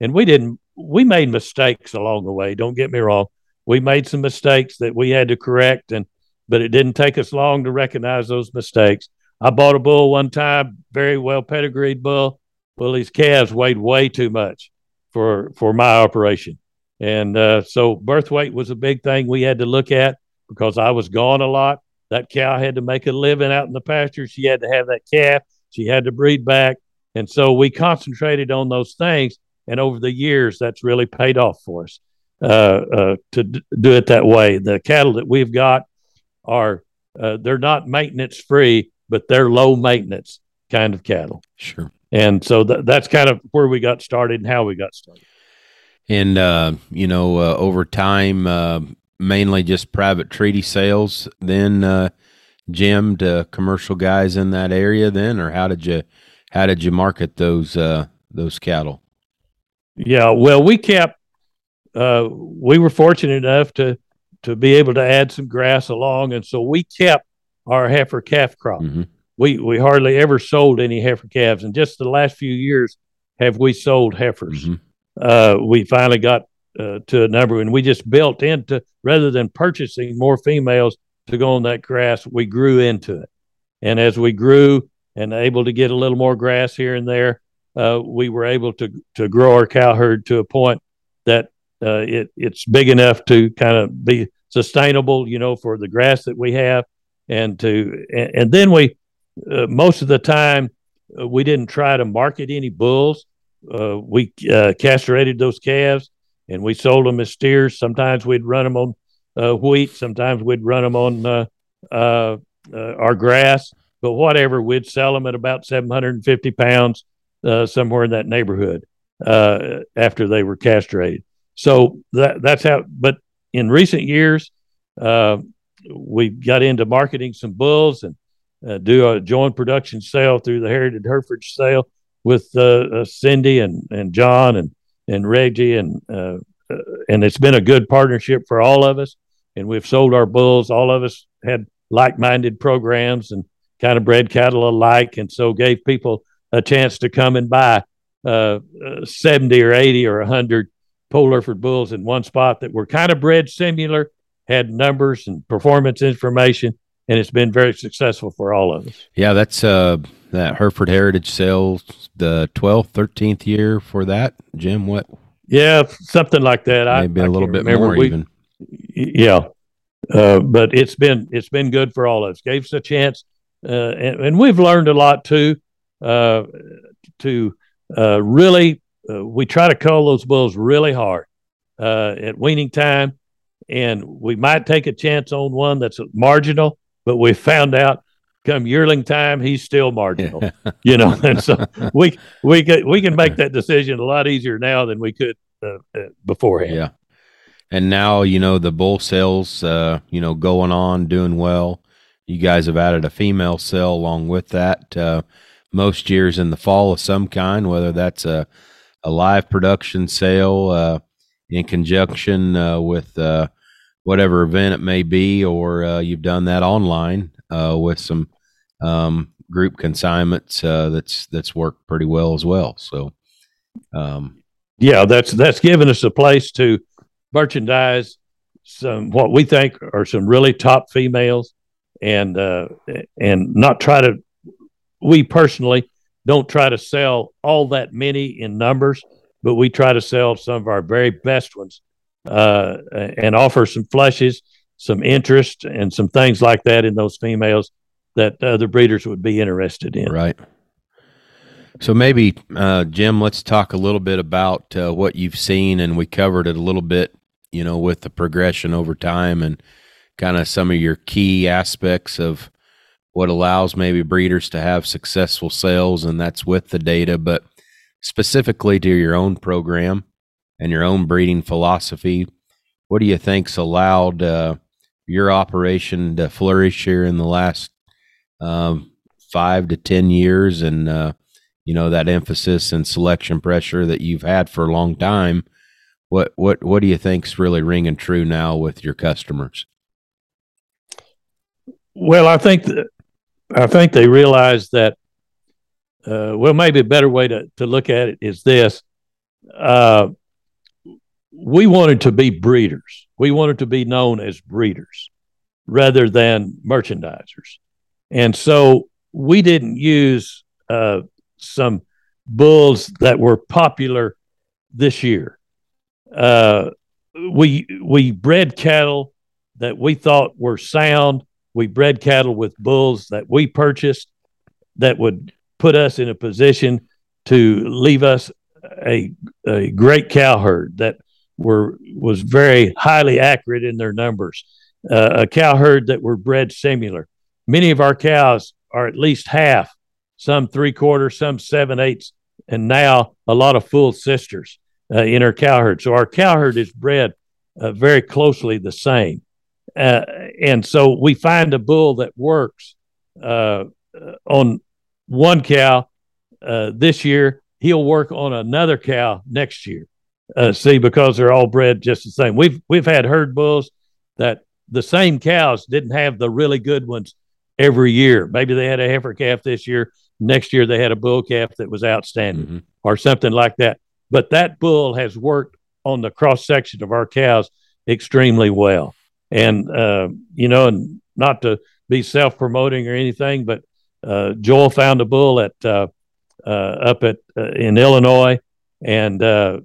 And we didn't, we made mistakes along the way. Don't get me wrong. We made some mistakes that we had to correct, and but it didn't take us long to recognize those mistakes. I bought a bull one time, very well pedigreed bull. Well, his calves weighed way too much for for my operation. And uh, so birth weight was a big thing we had to look at because I was gone a lot. That cow had to make a living out in the pasture. She had to have that calf. She had to breed back. And so we concentrated on those things, and over the years, that's really paid off for us. Uh, uh, to d- do it that way. The cattle that we've got are, uh, they're not maintenance free, but they're low maintenance kind of cattle. Sure. And so th- that's kind of where we got started and how we got started. And, uh, you know, uh, over time, uh, mainly just private treaty sales, then, uh, Jim, to commercial guys in that area then, or how did you, how did you market those, uh, those cattle? Yeah, well, we kept, Uh, we were fortunate enough to, to be able to add some grass along. And so we kept our heifer calf crop. Mm-hmm. We, we hardly ever sold any heifer calves. And just the last few years have we sold heifers. Mm-hmm. Uh, we finally got uh, to a number, and we just built into, rather than purchasing more females to go on that grass, we grew into it. And as we grew and able to get a little more grass here and there, uh, we were able to to grow our cow herd to a point that uh, it it's big enough to kind of be sustainable, you know, for the grass that we have. And to and, and then we uh, most of the time uh, we didn't try to market any bulls. Uh, we uh, castrated those calves and we sold them as steers. Sometimes we'd run them on uh, wheat. Sometimes we'd run them on uh, uh, uh, our grass. But whatever, we'd sell them at about seven hundred fifty pounds, uh, somewhere in that neighborhood, uh, after they were castrated. So that, that's how. But in recent years, uh, we got into marketing some bulls and uh, do a joint production sale through the Heritage Hereford sale with uh, uh, Cindy and, and John and, and Reggie. And uh, uh, and it's been a good partnership for all of us. And we've sold our bulls. All of us had like-minded programs and kind of bred cattle alike. And so gave people a chance to come and buy uh, uh, seventy or eighty or one hundred Polled Hereford bulls in one spot that were kind of bred similar, had numbers and performance information, and it's been very successful for all of us. Yeah, that's uh, that Hereford Heritage Sale, the twelfth, thirteenth year for that, Jim, what? Yeah, something like that. Maybe I, a little bit remember. more we, even. Yeah, uh, but it's been it's been good for all of us. Gave us a chance, uh, and, and we've learned a lot, too, uh, to uh, really, uh, we try to cull those bulls really hard uh, at weaning time. And we might take a chance on one that's marginal, but we found out come yearling time, he's still marginal, yeah. you know. And so we we can, we can make that decision a lot easier now than we could uh, beforehand. Yeah. And now, you know, the bull sales, uh, you know, going on, doing well. You guys have added a female sale along with that. Uh, most years in the fall of some kind, whether that's a, a live production sale uh, in conjunction uh, with uh, whatever event it may be, or uh, you've done that online uh, with some um, group consignments. Uh, that's that's worked pretty well as well. So, um, yeah, that's that's given us a place to merchandise some what we think are some really top females, and uh, and not try to. We personally don't try to sell all that many in numbers, but we try to sell some of our very best ones. Uh, and offer some flushes, some interest, and some things like that in those females that other breeders would be interested in. Right. So maybe, uh, Jim, let's talk a little bit about uh, what you've seen, and we covered it a little bit, you know, with the progression over time and kind of some of your key aspects of what allows maybe breeders to have successful sales, and that's with the data, but specifically to your own program and your own breeding philosophy, what do you think's allowed uh, your operation to flourish here in the last um, five to ten years, and uh, you know, that emphasis and selection pressure that you've had for a long time? What what what do you think's really ringing true now with your customers? Well, I think th- I think they realize that. Uh, well, maybe a better way to to look at it is this. Uh, We wanted to be breeders. We wanted to be known as breeders rather than merchandisers. And so we didn't use uh, some bulls that were popular this year. Uh, we we bred cattle that we thought were sound. We bred cattle with bulls that we purchased that would put us in a position to leave us a, a great cow herd that were was very highly accurate in their numbers, uh, a cow herd that were bred similar. Many of our cows are at least half, some three quarters, some seven eighths, and now a lot of full sisters uh, in our cow herd. So our cow herd is bred uh, very closely the same. Uh, and so we find a bull that works uh, on one cow uh, this year, he'll work on another cow next year. Uh, see, because they're all bred just the same. We've we've had herd bulls that the same cows didn't have the really good ones every year. Maybe they had a heifer calf this year Next year they had a bull calf that was outstanding mm-hmm. or something like that. But that bull has worked on the cross-section of our cows extremely well. And, uh, you know, and not to be self-promoting or anything, but uh, Joel found a bull at uh, uh, up at uh, in Illinois, and uh,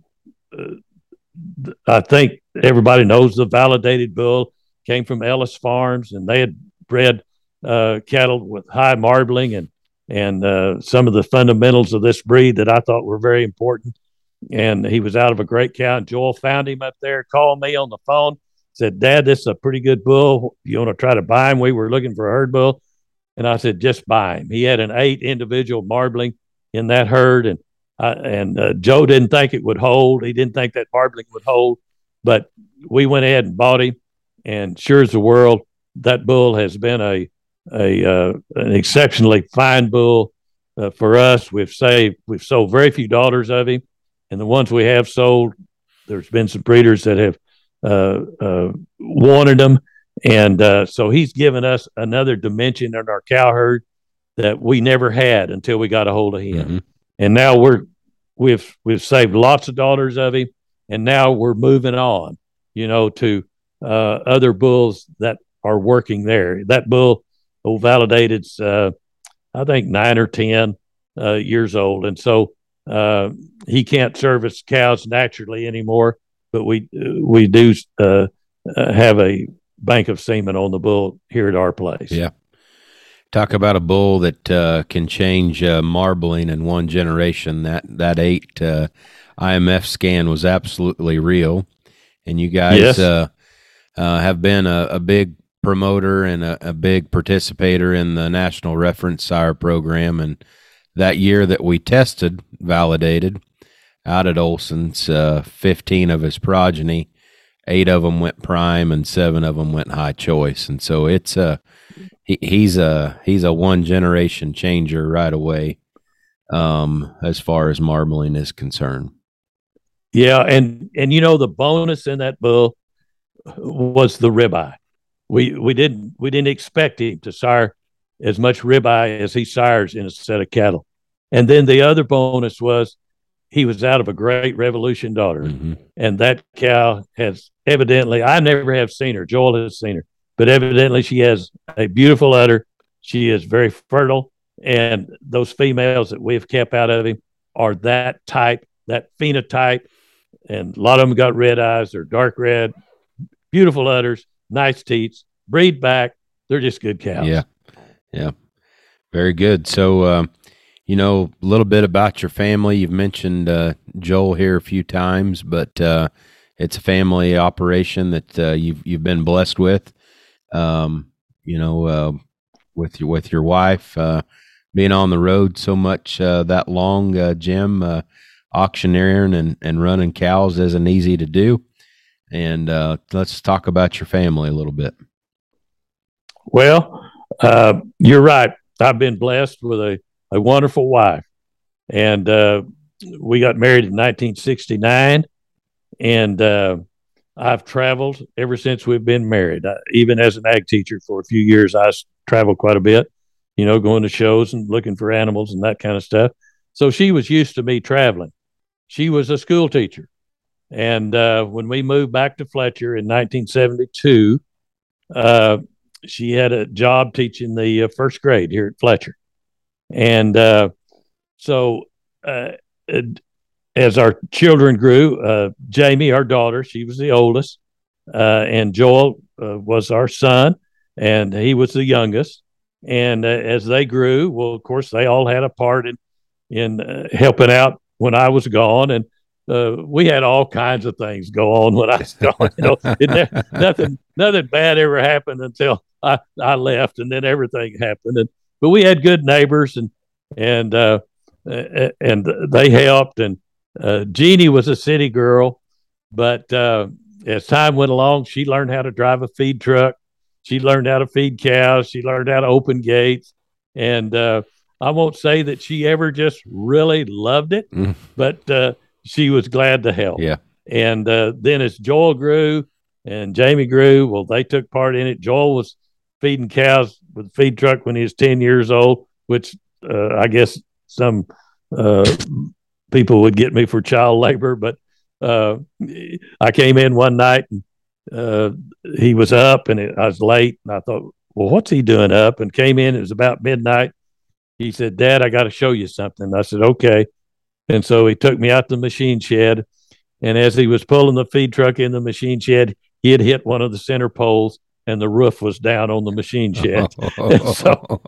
I think everybody knows the Validated bull came from Ellis Farms, and they had bred uh, cattle with high marbling and and uh, some of the fundamentals of this breed that I thought were very important. And he was out of a great cow. And Joel found him up there, called me on the phone, said, "Dad, this is a pretty good bull. You want to try to buy him?" We were looking for a herd bull. And I said, "Just buy him." He had an eight individual marbling in that herd. And uh, and uh, Joe didn't think it would hold. He didn't think that marbling would hold. But we went ahead and bought him. And sure as the world, that bull has been a a uh, an exceptionally fine bull uh, for us. We've saved, we've sold very few daughters of him. And the ones we have sold, there's been some breeders that have uh, uh, wanted them. And uh, so he's given us another dimension in our cow herd that we never had until we got a hold of him. Mm-hmm. And now we're, we've, we've saved lots of daughters of him. And now we're moving on, you know, to uh, other bulls that are working there. That bull, old Validated's, uh, I think nine or ten uh, years old. And so, uh he can't service cows naturally anymore, but we we do uh, uh have a bank of semen on the bull here at our place. Yeah, talk about a bull that uh can change uh, marbling in one generation. That that eight uh I M F scan was absolutely real, and you guys yes. uh, uh have been a, a big promoter and a, a big participator in the National Reference Sire program. And that year that we tested Validated out at Olson's, uh, fifteen of his progeny, eight of them went prime and seven of them went high choice. And so it's a, he, he's a, he's a one generation changer right away. Um, as far as marbling is concerned. Yeah. And, and, you know, the bonus in that bull was the ribeye. We, we didn't, we didn't expect him to sire as much ribeye as he sires in a set of cattle. And then the other bonus was he was out of a great Revolution daughter. Mm-hmm. And that cow has evidently, I never have seen her. Joel has seen her, but evidently she has a beautiful udder. She is very fertile. And those females that we've kept out of him are that type, that phenotype. And a lot of them got red eyes or dark red, beautiful udders, nice teats, breed back. They're just good cows. Yeah. Yeah. Very good. So, uh, you know, a little bit about your family. You've mentioned uh, Joel here a few times, but uh, it's a family operation that uh, you've you've been blessed with, um, you know, uh, with your with your wife uh, being on the road so much uh, that long. Uh, Jim, uh, auctioneering and, and running cows isn't easy to do. And uh, let's talk about your family a little bit. Well, Uh, you're right. I've been blessed with a, a wonderful wife, and uh, we got married in nineteen sixty-nine, and uh, I've traveled ever since we've been married. I, even as an ag teacher for a few years, I traveled quite a bit, you know, going to shows and looking for animals and that kind of stuff. So she was used to me traveling. She was a school teacher. And uh, when we moved back to Fletcher in nineteen seventy-two, uh, she had a job teaching the uh, first grade here at Fletcher. And uh, so uh, as our children grew, uh, Jamie, our daughter, she was the oldest, uh, and Joel uh, was our son, and he was the youngest. And uh, as they grew, well, of course, they all had a part in, in uh, helping out when I was gone. And Uh, we had all kinds of things go on when I was gone. You know, it never, nothing, nothing bad ever happened until I, I left, and then everything happened. And but we had good neighbors, and and uh, and they helped. And uh, Jeannie was a city girl, but uh, as time went along, she learned how to drive a feed truck. She learned how to feed cows. She learned how to open gates, and uh, I won't say that she ever just really loved it, mm. but. Uh, She was glad to help. Yeah. And uh, then as Joel grew and Jamie grew, well, they took part in it. Joel was feeding cows with a feed truck when he was ten years old, which uh, I guess some uh, people would get me for child labor, but uh, I came in one night and uh, he was up and it, I was late. And I thought, well, what's he doing up? And came in, it was about midnight. He said, Dad, I got to show you something. I said, okay. And so he took me out the machine shed. And as he was pulling the feed truck in the machine shed, he had hit one of the center poles and the roof was down on the machine shed. So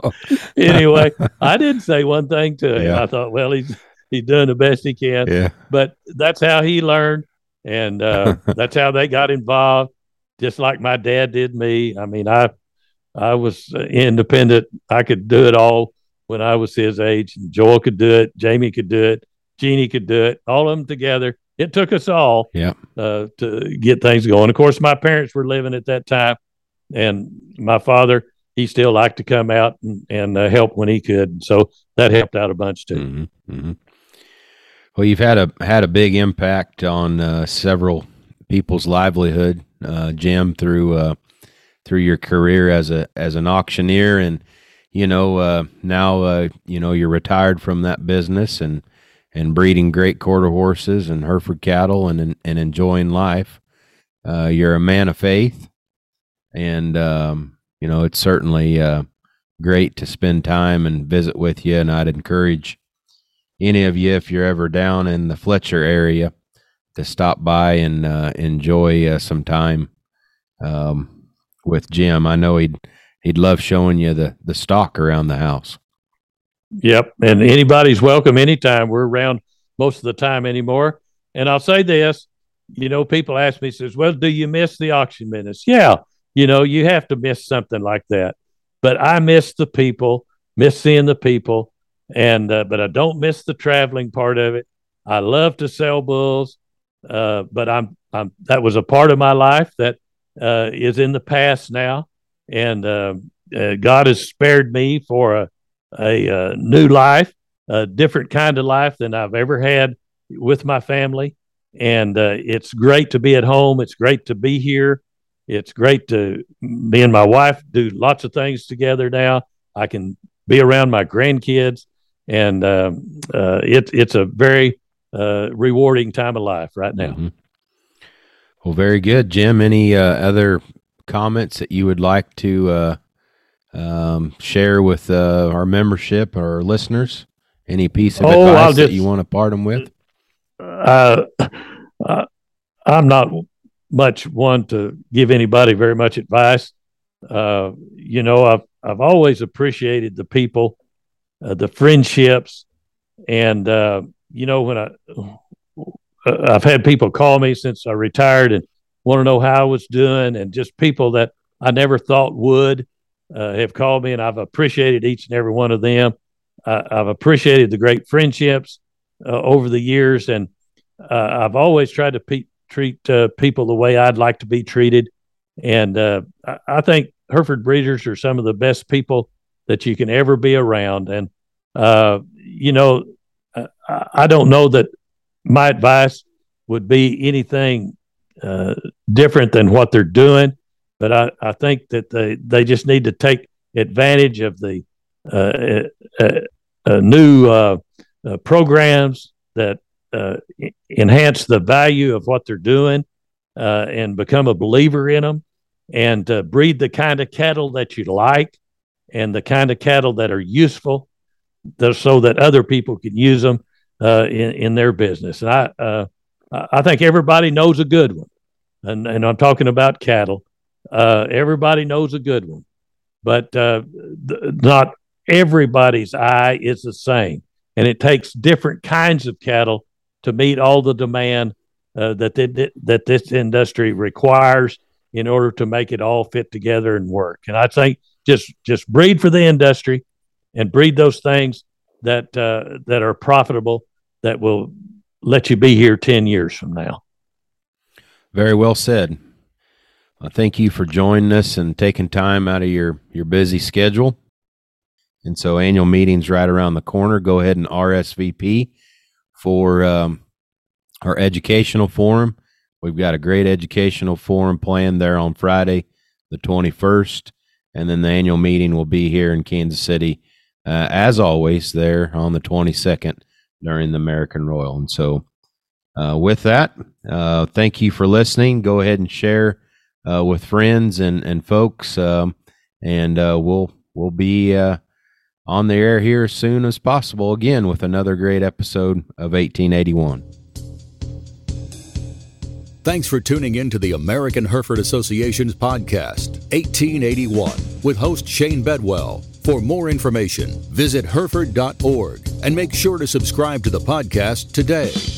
anyway, I didn't say one thing to him. Yeah. I thought, well, he's, he's doing the best he can, yeah. But that's how he learned. And uh, that's how they got involved. Just like my dad did me. I mean, I, I was independent. I could do it all when I was his age. Joel could do it. Jamie could do it. Jeannie could do it. All of them together. It took us all yeah. uh, to get things going. Of course, my parents were living at that time. And my father, he still liked to come out and, and uh, help when he could. So that helped out a bunch too. Mm-hmm, mm-hmm. Well, you've had a had a big impact on uh, several people's livelihood, uh, Jim, through uh, through your career as a as an auctioneer, and you know uh, now uh, you know you're retired from that business and and breeding great quarter horses and Hereford cattle and and enjoying life. Uh, you're a man of faith. And, um, you know, it's certainly uh, great to spend time and visit with you. And I'd encourage any of you, if you're ever down in the Fletcher area, to stop by and uh, enjoy uh, some time um, with Jim. I know he'd he'd love showing you the, the stock around the house. Yep. And anybody's welcome anytime. We're around most of the time anymore. And I'll say this, you know, people ask me, says, well, do you miss the auction minutes? Yeah. You know, you have to miss something like that. But I miss the people, miss seeing the people, and uh, but I don't miss the traveling part of it. I love to sell bulls, uh, but I'm I'm that was a part of my life that uh, is in the past now, and uh, uh, God has spared me for a a uh, new life, a different kind of life than I've ever had with my family, and uh, it's great to be at home. It's great to be here. It's great to me and my wife do lots of things together now. I can be around my grandkids, and um, uh, it, it's a very uh, rewarding time of life right now. Mm-hmm. Well, very good, Jim. Any uh, other comments that you would like to uh, um, share with uh, our membership or our listeners? Any piece of oh, advice just, that you want to part them with? Uh, uh, I'm not much one to give anybody very much advice. Uh, you know, I've, I've always appreciated the people, uh, the friendships. And, uh, you know, when I, I've had people call me since I retired and want to know how I was doing, and just people that I never thought would uh, have called me. And I've appreciated each and every one of them. Uh, I've appreciated the great friendships uh, over the years. And uh, I've always tried to pe- treat uh, people the way I'd like to be treated. And uh, I, I think Hereford breeders are some of the best people that you can ever be around. And, uh, you know, I, I don't know that my advice would be anything uh, different than what they're doing, but I, I think that they, they just need to take advantage of the uh, uh, uh, new uh, uh, programs that Uh, enhance the value of what they're doing uh, and become a believer in them, and uh, breed the kind of cattle that you like and the kind of cattle that are useful so that other people can use them uh, in, in their business. And I, uh, I think everybody knows a good one. And, and I'm talking about cattle. Uh, everybody knows a good one, but uh, th- not everybody's eye is the same. And it takes different kinds of cattle to meet all the demand uh, that they, that this industry requires in order to make it all fit together and work. And I think just just breed for the industry and breed those things that uh, that are profitable, that will let you be here ten years from now. Very well said. Well, thank you for joining us and taking time out of your, your busy schedule. And so annual meeting's right around the corner. Go ahead and R S V P for um, our educational forum. We've got a great educational forum planned there on Friday, the twenty-first, and then the annual meeting will be here in Kansas City uh, as always, there on the twenty-second during the American Royal. And so uh, with that, uh, thank you for listening. Go ahead and share uh, with friends and, and folks, um, and uh, we'll we'll be uh, on the air here as soon as possible again with another great episode of eighteen eighty-one. Thanks for tuning in to the American Hereford Association's podcast, eighteen eighty-one, with host Shane Bedwell. For more information, visit hereford dot org and make sure to subscribe to the podcast today.